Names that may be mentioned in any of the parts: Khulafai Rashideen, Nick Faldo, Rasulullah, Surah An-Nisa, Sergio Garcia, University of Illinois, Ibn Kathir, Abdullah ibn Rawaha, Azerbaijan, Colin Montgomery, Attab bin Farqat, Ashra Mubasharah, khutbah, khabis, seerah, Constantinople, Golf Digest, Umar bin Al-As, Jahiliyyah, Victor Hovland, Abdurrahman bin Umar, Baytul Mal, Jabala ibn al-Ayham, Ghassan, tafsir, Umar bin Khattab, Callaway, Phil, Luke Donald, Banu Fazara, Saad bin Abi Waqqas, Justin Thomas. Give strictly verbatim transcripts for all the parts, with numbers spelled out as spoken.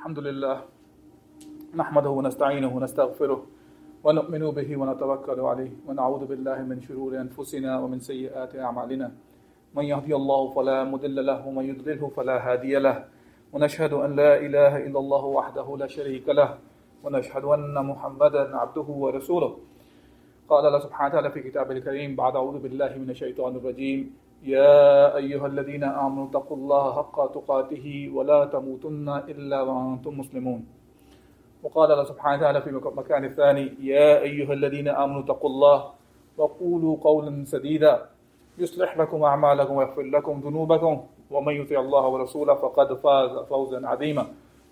الحمد لله نحمده ونستعينه ونستغفره ونؤمن به ونتوكل عليه ونعوذ بالله من شرور أنفسنا ومن سيئات أعمالنا من يهدي الله فلا مضل له ومن يضلله فلا هادي له ونشهد أن لا إله إلا الله وحده لا شريك له ونشهد أن محمدا عبده ورسوله قال الله سبحانه وتعالى في كتابه الكريم بعد أعوذ بالله من الشيطان الرجيم يا أيها الذين آمنوا اتقوا الله حق تقاته ولا تموتن إلا وأنتم مسلمون وقال الله سبحانه وتعالى في مكان الثاني يا أيها الذين آمنوا اتقوا الله وقولوا قولا سديدا يصلح لكم أعمالكم ويغفر لكم ذنوبكم ومن يطع الله ورسوله فقد فاز فوزا عظيما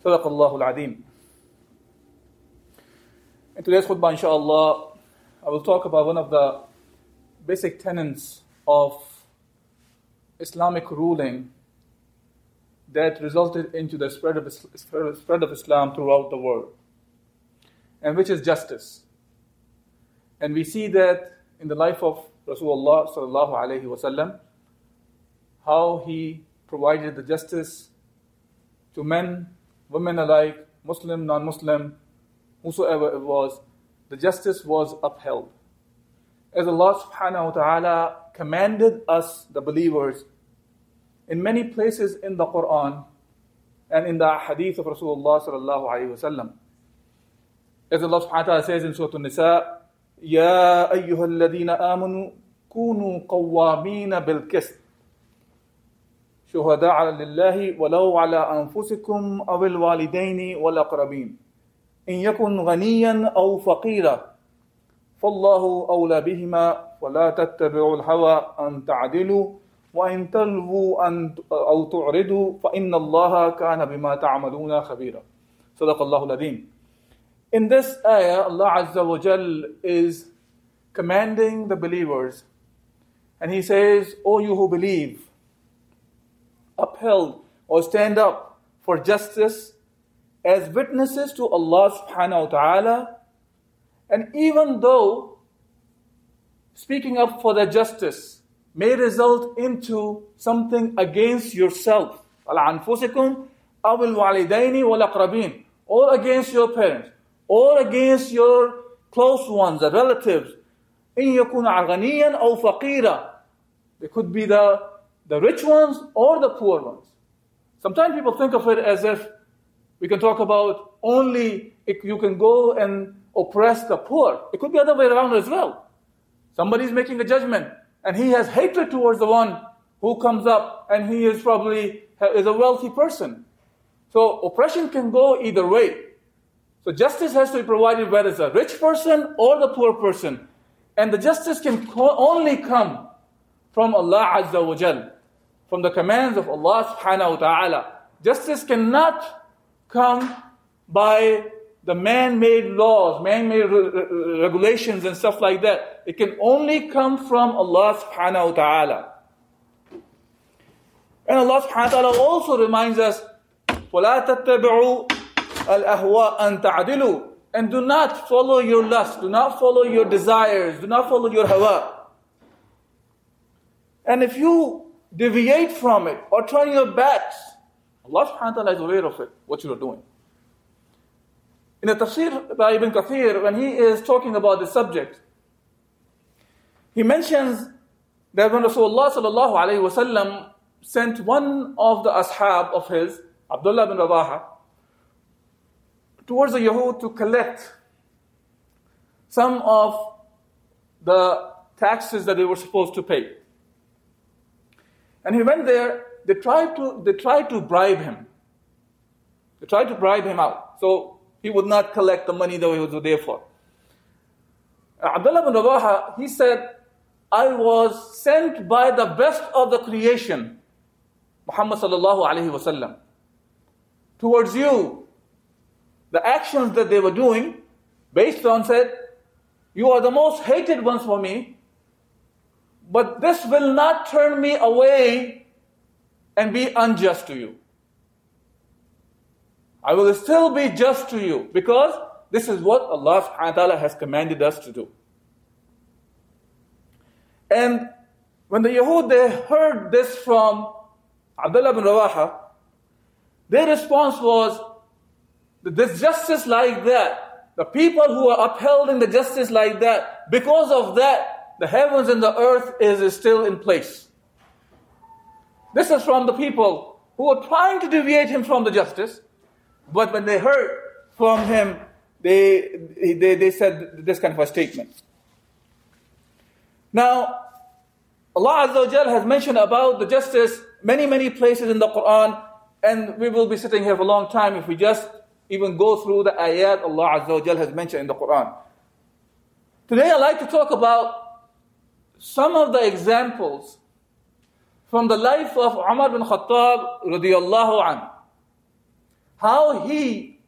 صدق الله العظيم. In today's khutbah, inshallah, I will talk about one of the basic tenets of Islamic ruling that resulted into the spread of, spread of Islam throughout the world, and which is justice. And we see that in the life of Rasulullah sallallahu alaihi wasallam, how he provided the justice to men, women alike, Muslim, non-Muslim, whosoever it was, the justice was upheld. As Allah subhanahu wa ta'ala commanded us, the believers, in many places in the Quran and in the hadith of Rasulullah sallallahu alayhi wasallam. As Allah subhanahu wa ta'ala says in Surah An-Nisa, Ya ayyuhal ladheena amanu kunu qawwameena bil-qist shuhada'a lillahi walau ala anfusikum awil walidaini wal aqrabin in yakun ghaniyan aw faqira فَاللَّهُ أَوْلَى بِهِمَا وَلَا تَتَّبِعُوا الْهَوَىٰ أَن تَعْدِلُوا وَإِن تَلْوُوا أن أَوْ تُعْرِضُوا فَإِنَّ اللَّهَ كَانَ بِمَا تَعْمَلُونَ خَبِيرًا صدق الله العظيم. In this ayah, Allah Azza wa Jal is commanding the believers, and He says, O you who believe, upheld or stand up for justice as witnesses to Allah subhanahu wa ta'ala. And even though speaking up for the justice may result into something against yourself, عَلَىٰ أَنفُسِكُمْ أَوِ الْوَالِدَيْنِ وَالْأَقْرَبِينَ, or against your parents, or against your close ones, the relatives, إِن يَكُنْ عَغَنِيًّا أَوْ فَقِيرًا. They could be the, the rich ones or the poor ones. Sometimes people think of it as if we can talk about only if you can go and oppress the poor. It could be other way around as well. Somebody is making a judgment and he has hatred towards the one who comes up, and he is probably is a wealthy person. So oppression can go either way. So justice has to be provided whether it's a rich person or the poor person. And the justice can only come from Allah Azza wa Jal, from the commands of Allah subhanahu wa ta'ala. Justice cannot come by the man-made laws, man-made re- re- regulations and stuff like that. It can only come from Allah subhanahu wa ta'ala. And Allah subhanahu wa ta'ala also reminds us, وَلَا تَتَّبِعُوا الْأَهْوَىٰ أَن تَعْدِلُوا. And do not follow your lust, do not follow your desires, do not follow your hawa. And if you deviate from it or turn your backs, Allah subhanahu wa ta'ala is aware of it, what you are doing. In the tafsir by Ibn Kathir, when he is talking about this subject, he mentions that when Rasulullah sallallahu alayhi wa sallam sent one of the ashab of his, Abdullah ibn Rawaha, towards the Yahud to collect some of the taxes that they were supposed to pay. And he went there, they tried to, they tried to bribe him. They tried to bribe him out. So he would not collect the money that he was there for. Abdullah ibn Rawaha, he said, I was sent by the best of the creation, Muhammad sallallahu alayhi wa sallam, towards you the actions that they were doing, based on said, "You are the most hated ones for me, but this will not turn me away and be unjust to you. I will still be just to you, because this is what Allah subhanahu wa ta'ala has commanded us to do." And when the Yahud, they heard this from Abdullah ibn Rawaha, their response was that this justice like that, the people who are upholding the justice like that, because of that, the heavens and the earth is still in place. This is from the people who were trying to deviate him from the justice, but when they heard from him, they, they, they said this kind of a statement. Now, Allah Azza wa Jal has mentioned about the justice many, many places in the Quran, and we will be sitting here for a long time if we just even go through the ayat Allah Azza wa Jal has mentioned in the Quran. Today I'd like to talk about some of the examples from the life of Umar bin Khattab radiyallahu anhu. How he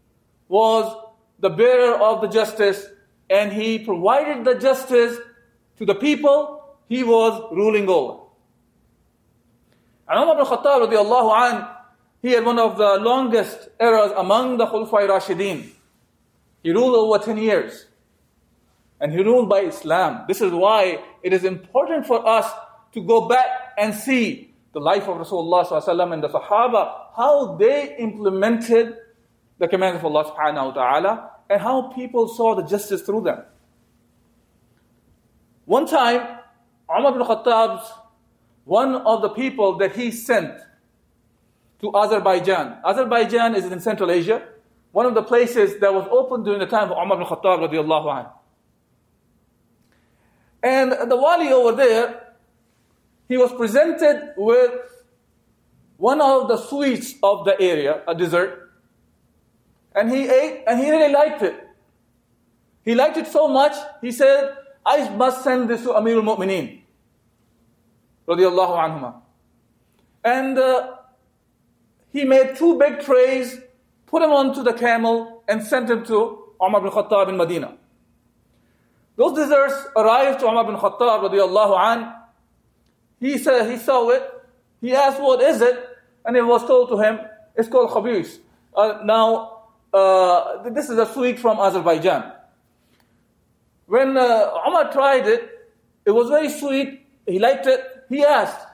was the bearer of the justice, and he provided the justice to the people he was ruling over. And Umar bin Khattab radiyallahu anhu, he had one of the longest eras among the Khulafai Rashideen. He ruled over ten years. And he ruled by Islam. This is why it is important for us to go back and see the life of Rasulullah sallallahu alaihi wasallam and the Sahaba, how they implemented the commands of Allah subhanahu wa ta'ala, and how people saw the justice through them. One time, Umar bin Khattab's, one of the people that he sent to Azerbaijan. Azerbaijan is in Central Asia, one of the places that was open during the time of Umar bin Khattab radiyallahu anhu. And the wali over there, he was presented with one of the sweets of the area, a dessert. And he ate, and he really liked it. He liked it so much, he said, "I must send this to Amirul Mu'mineen radiyallahu anhuma." And uh, he made two big trays, put them onto the camel, and sent them to Umar bin Khattab in Medina. Those desserts arrived to Umar bin Khattab radiyallahu anhu. He said he saw it. He asked, "What is it?" And it was told to him, "It's called khabis." Uh, now, uh, this is a sweet from Azerbaijan. When uh, Umar tried it, it was very sweet. He liked it. He asked,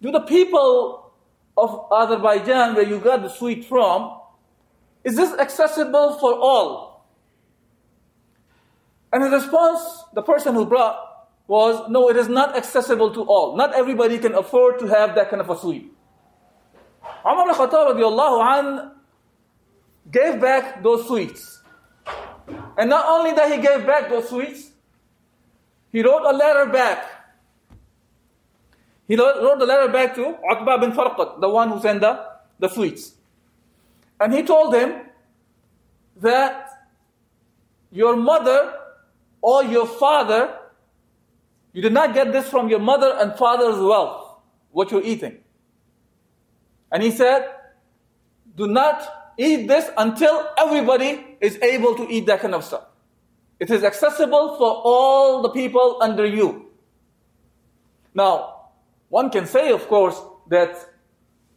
"Do the people of Azerbaijan, where you got the sweet from, is this accessible for all?" And his response, the person who brought, was, "No, it is not accessible to all. Not everybody can afford to have that kind of a sweet." Umar bin Khattab radiyallahu anhu gave back those sweets. And not only that he gave back those sweets, he wrote a letter back. He wrote the letter back to Attab bin Farqat, the one who sent the, the sweets. And he told him that your mother or your father, you did not get this from your mother and father's wealth, what you're eating. And he said, "Do not eat this until everybody is able to eat that kind of stuff. It is accessible for all the people under you." Now, one can say, of course, that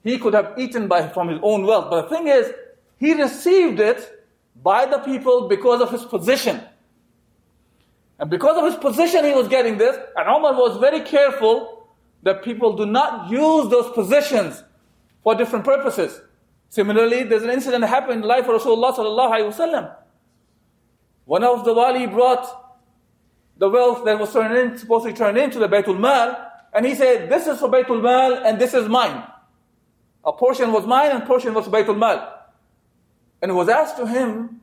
he could have eaten by from his own wealth. But the thing is, he received it by the people because of his position. And because of his position, he was getting this. And Umar was very careful that people do not use those positions for different purposes. Similarly, there's an incident that happened in the life of Rasulullah sallallahu alaihi wasallam. One of the wali brought the wealth that was turned in, supposedly turned into the Baytul Mal. And he said, "This is for Baytul Mal and this is mine. A portion was mine and a portion was Baytul Mal." And it was asked to him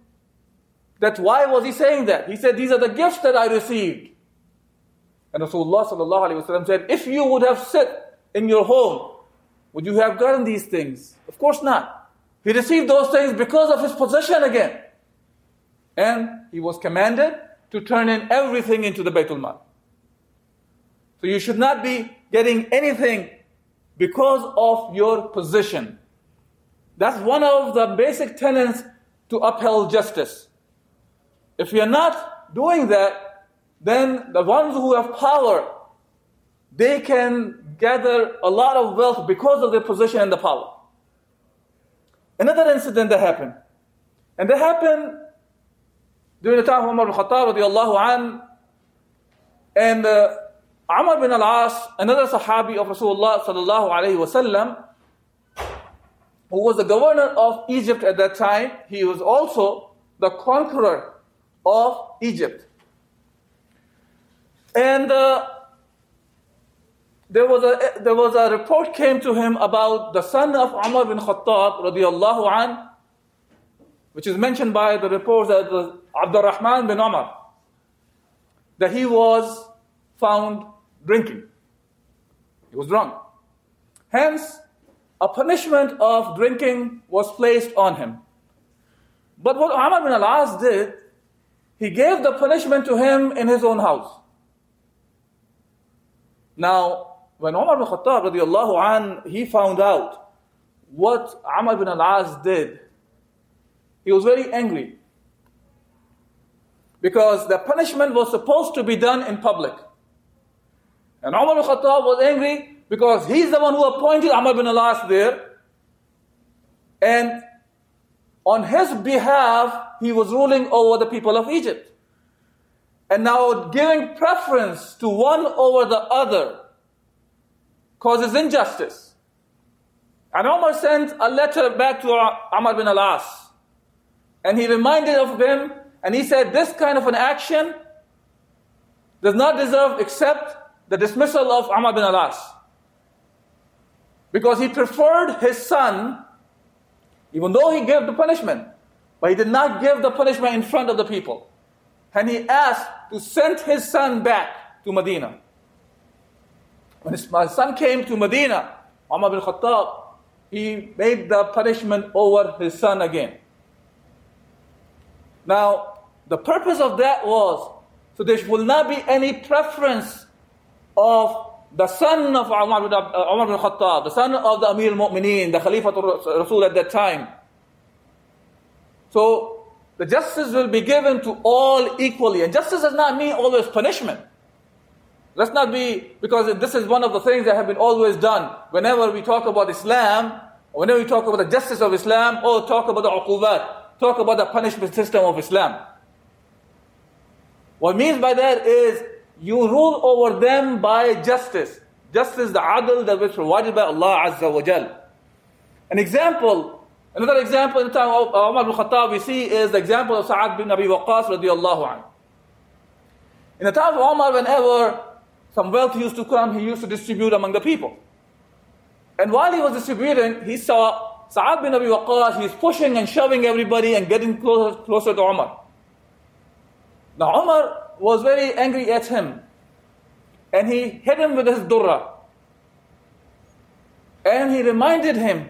that why was he saying that? He said, "These are the gifts that I received." And Rasulullah sallallahu alaihi wasallam said, "If you would have sat in your home, would you have gotten these things? Of course not." He received those things because of his possession again. And he was commanded to turn in everything into the Baytul Mal. So you should not be getting anything because of your position. That's one of the basic tenets to uphold justice. If we are not doing that, then the ones who have power, they can gather a lot of wealth because of their position and the power. Another incident that happened, and that happened during the time of Umar bin Khattab radiallahu anhu, and uh, Umar bin Al-As, another Sahabi of Rasulullah sallallahu alayhi wa sallam, who was the governor of Egypt at that time. He was also the conqueror of Egypt. And uh, there was a there was a report came to him about the son of Umar bin Khattab radiyallahu anhu, which is mentioned by the reports that Abdurrahman bin Umar, that he was found drinking. He was drunk. Hence, a punishment of drinking was placed on him. But what Umar bin Al-As did, he gave the punishment to him in his own house. Now, when Umar bin Khattab radiallahu anhu, he found out what Umar bin Al-As did, he was very angry, because the punishment was supposed to be done in public. And Umar bin Khattab was angry because he's the one who appointed Amr bin Al-As there. And on his behalf, he was ruling over the people of Egypt. And now giving preference to one over the other causes injustice. And Umar sent a letter back to Amr bin Al-As. And he reminded of him, and he said, this kind of an action does not deserve except the dismissal of Umar bin Al-As, because he preferred his son, even though he gave the punishment, but he did not give the punishment in front of the people. And he asked to send his son back to Medina. When his son came to Medina, Umar bin Khattab, he made the punishment over his son again. Now, the purpose of that was, so there will not be any preference of the son of Umar bin, uh, Umar bin Khattab, the son of the Amir al-Mu'mineen, the Khalifa Rasul at that time. So, the justice will be given to all equally. And justice does not mean always punishment. Let's not be, because this is one of the things that have been always done. Whenever we talk about Islam, or whenever we talk about the justice of Islam, or talk about the uqubat, talk about the punishment system of Islam. What it means by that is, you rule over them by justice. Justice, the adl that was provided by Allah Azza wa Jal. An example, another example in the time of Umar bin Khattab we see is the example of Saad bin Abi Waqqas radiallahu anhu. In the time of Umar, whenever some wealth used to come, he used to distribute among the people. And while he was distributing, he saw Saad bin Abi Waqqas, he's pushing and shoving everybody and getting closer, closer to Umar. Now Umar was very angry at him, and he hit him with his durra, and he reminded him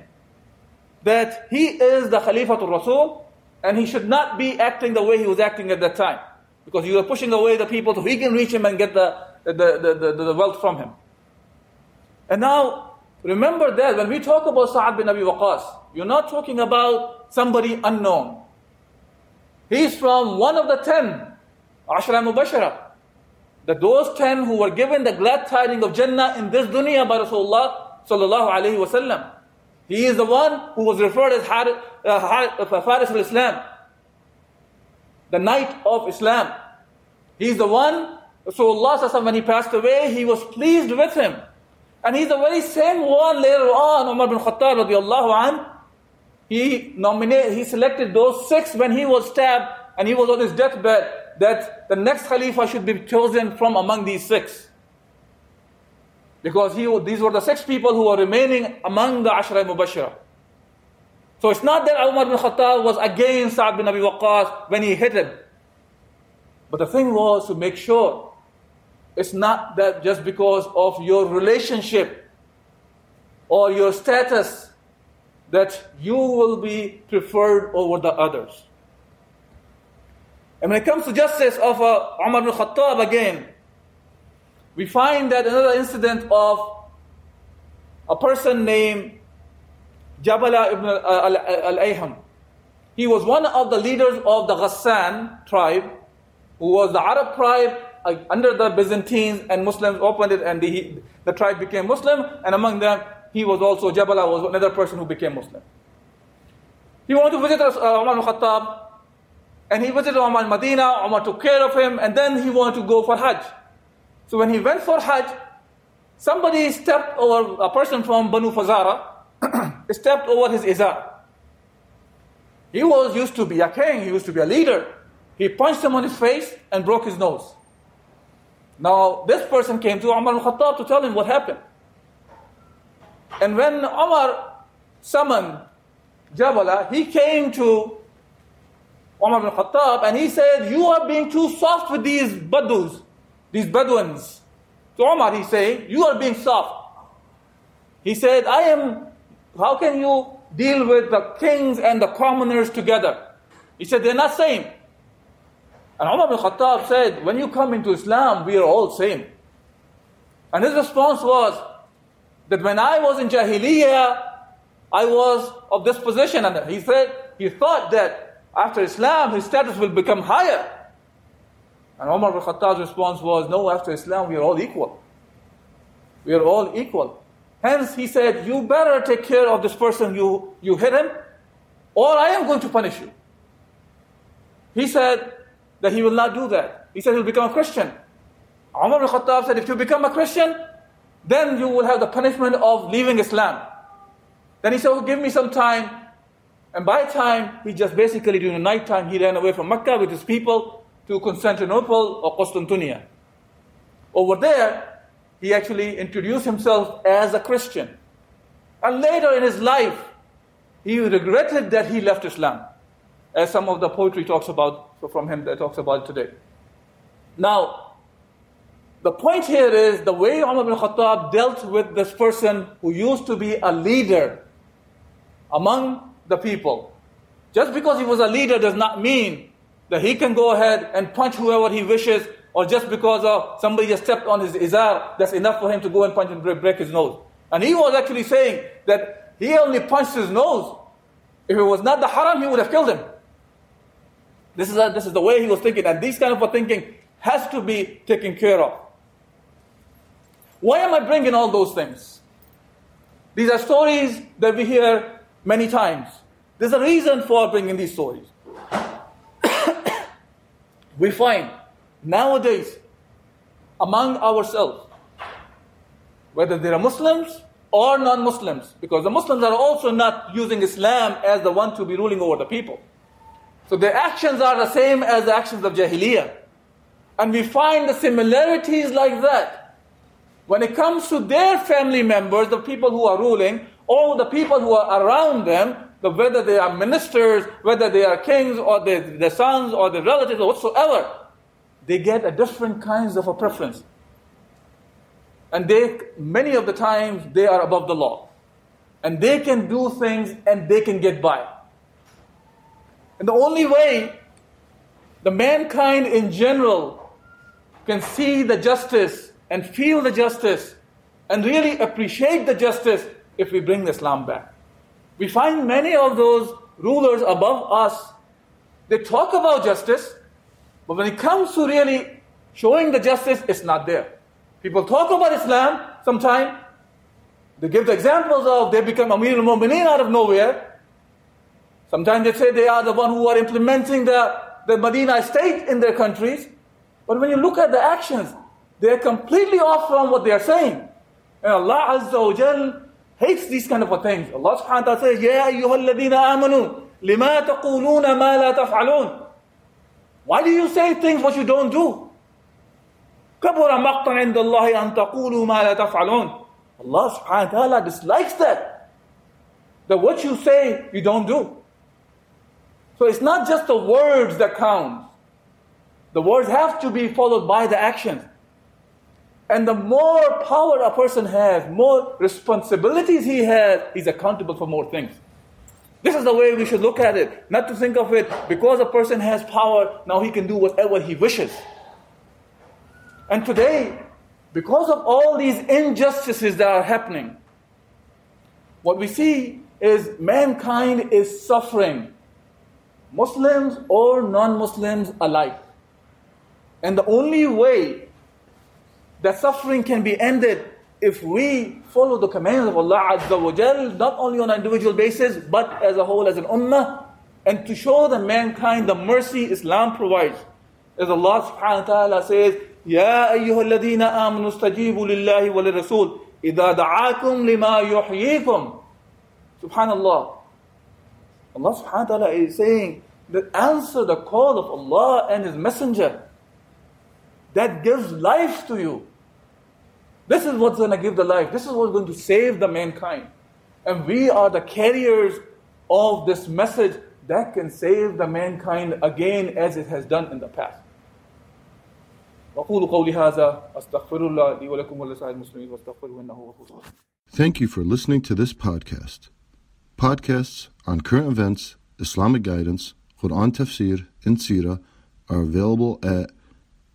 that he is the Khalifatul Rasul, and he should not be acting the way he was acting at that time, because you were pushing away the people so he can reach him and get the, the, the, the, the wealth from him. And now, remember that when we talk about Sa'ad bin Abi Waqqas, you're not talking about somebody unknown. He's from one of the ten, Ashra Mubasharah, that those ten who were given the glad tidings of Jannah in this dunya by Rasulullah sallallahu alayhi wa sallam. He is the one who was referred as Har- uh, Har- uh, Faris al-Islam, the Knight of Islam. He is the one, Rasulullah sallallahu alayhi wa sallam, when he passed away, he was pleased with him. And he's the very same one later on, Umar bin Khattab radiallahu anhu, he nominated, he selected those six when he was stabbed and he was on his deathbed, that the next Khalifa should be chosen from among these six. Because he, these were the six people who were remaining among the Ashra Mubashirah. So it's not that Umar bin Khattab was against Sa'ad bin Abi Waqqas when he hit him. But the thing was to make sure it's not that just because of your relationship or your status that you will be preferred over the others. And when it comes to justice of uh, Umar bin Khattab again, we find that another incident of a person named Jabala ibn al-Ayham. He was one of the leaders of the Ghassan tribe, who was the Arab tribe uh, under the Byzantines, and Muslims opened it, and the, the tribe became Muslim, and among them, he was also, Jabala was another person who became Muslim. He wanted to visit us, uh, Umar bin Khattab, and he visited Umar in Medina. Umar took care of him, and then he wanted to go for Hajj. So when he went for Hajj, somebody stepped over, a person from Banu Fazara, stepped over his izar. He was used to be a king, he used to be a leader. He punched him on his face and broke his nose. Now, this person came to Umar al-Khattab to tell him what happened. And when Umar summoned Jabala, he came to Umar bin Khattab and he said, "You are being too soft with these Badus, these Bedouins." So Umar, he's saying, "You are being soft." He said, "I am, how can you deal with the kings and the commoners together?" He said, "They're not same." And Umar bin Khattab said, "When you come into Islam, we are all same." And his response was that when I was in Jahiliyyah, I was of this position. And he said, he thought that after Islam, his status will become higher. And Umar bin Khattab's response was, "No, after Islam, we are all equal. We are all equal." Hence, he said, "You better take care of this person, you, you hit him, or I am going to punish you." He said that he will not do that. He said he'll become a Christian. Umar bin Khattab said, "If you become a Christian, then you will have the punishment of leaving Islam." Then he said, "Oh, give me some time." And by time, he just basically, during the night time, he ran away from Mecca with his people to Constantinople or Constantinia. Over there, he actually introduced himself as a Christian. And later in his life, he regretted that he left Islam, as some of the poetry talks about, from him that talks about today. Now, the point here is the way Umar bin Khattab dealt with this person who used to be a leader among the people. Just because he was a leader does not mean that he can go ahead and punch whoever he wishes, or just because of somebody just stepped on his izar, that's enough for him to go and punch and break his nose. And he was actually saying that he only punched his nose. If it was not the haram, he would have killed him. This is a, this is the way he was thinking, and this kind of a thinking has to be taken care of. Why am I bringing all those things? These are stories that we hear many times. There's a reason for bringing these stories. We find nowadays, among ourselves, whether they are Muslims or non-Muslims, because the Muslims are also not using Islam as the one to be ruling over the people. So their actions are the same as the actions of Jahiliyyah. And we find the similarities like that when it comes to their family members, the people who are ruling, or the people who are around them, the, whether they are ministers, whether they are kings, or their, their sons, or their relatives, or whatsoever. They get a different kinds of a preference. And they, many of the times, they are above the law. And they can do things and they can get by. And the only way the mankind in general can see the justice and feel the justice and really appreciate the justice, if we bring Islam back. We find many of those rulers above us, they talk about justice, but when it comes to really showing the justice, it's not there. People talk about Islam sometimes. They give the examples of they become Amir al-Mu'mineen out of nowhere. Sometimes they say they are the one who are implementing the, the Medina state in their countries. But when you look at the actions, they are completely off from what they are saying. And Allah Azza wa Jal hates these kind of a things. Allah subhanahu wa ta'ala says, "Ya ayyuhal ladheena amanu, lima taquluna ma la taf'alun." Why do you say things what you don't do? Kabura maqtan inda Allahi an taqulu ma la taf'alun. Allah subhanahu wa ta'ala dislikes that. That what you say, you don't do. So it's not just the words that count. The words have to be followed by the actions. And the more power a person has, more responsibilities he has, he's accountable for more things. This is the way we should look at it. Not to think of it, because a person has power, now he can do whatever he wishes. And today, because of all these injustices that are happening, what we see is mankind is suffering Muslims or non-Muslims alike. And the only way that suffering can be ended if we follow the commands of Allah Azza wa Jal, not only on an individual basis, but as a whole, as an ummah, and to show the mankind the mercy Islam provides. As Allah subhanahu wa ta'ala says, يَا أَيُّهَا الَّذِينَ آمَنُوا اسْتَجِيبُوا لِلَّهِ وَلِلرَّسُولِ إِذَا دَعَاكُمْ لِمَا يُحْيِيكُمْ. SubhanAllah. Allah subhanahu wa ta'ala is saying that answer the call of Allah and His Messenger that gives life to you. This is what's going to give the life. This is what's going to save the mankind. And we are the carriers of this message that can save the mankind again as it has done in the past. Thank you for listening to this podcast. Podcasts on current events, Islamic guidance, Quran tafsir, and seerah are available at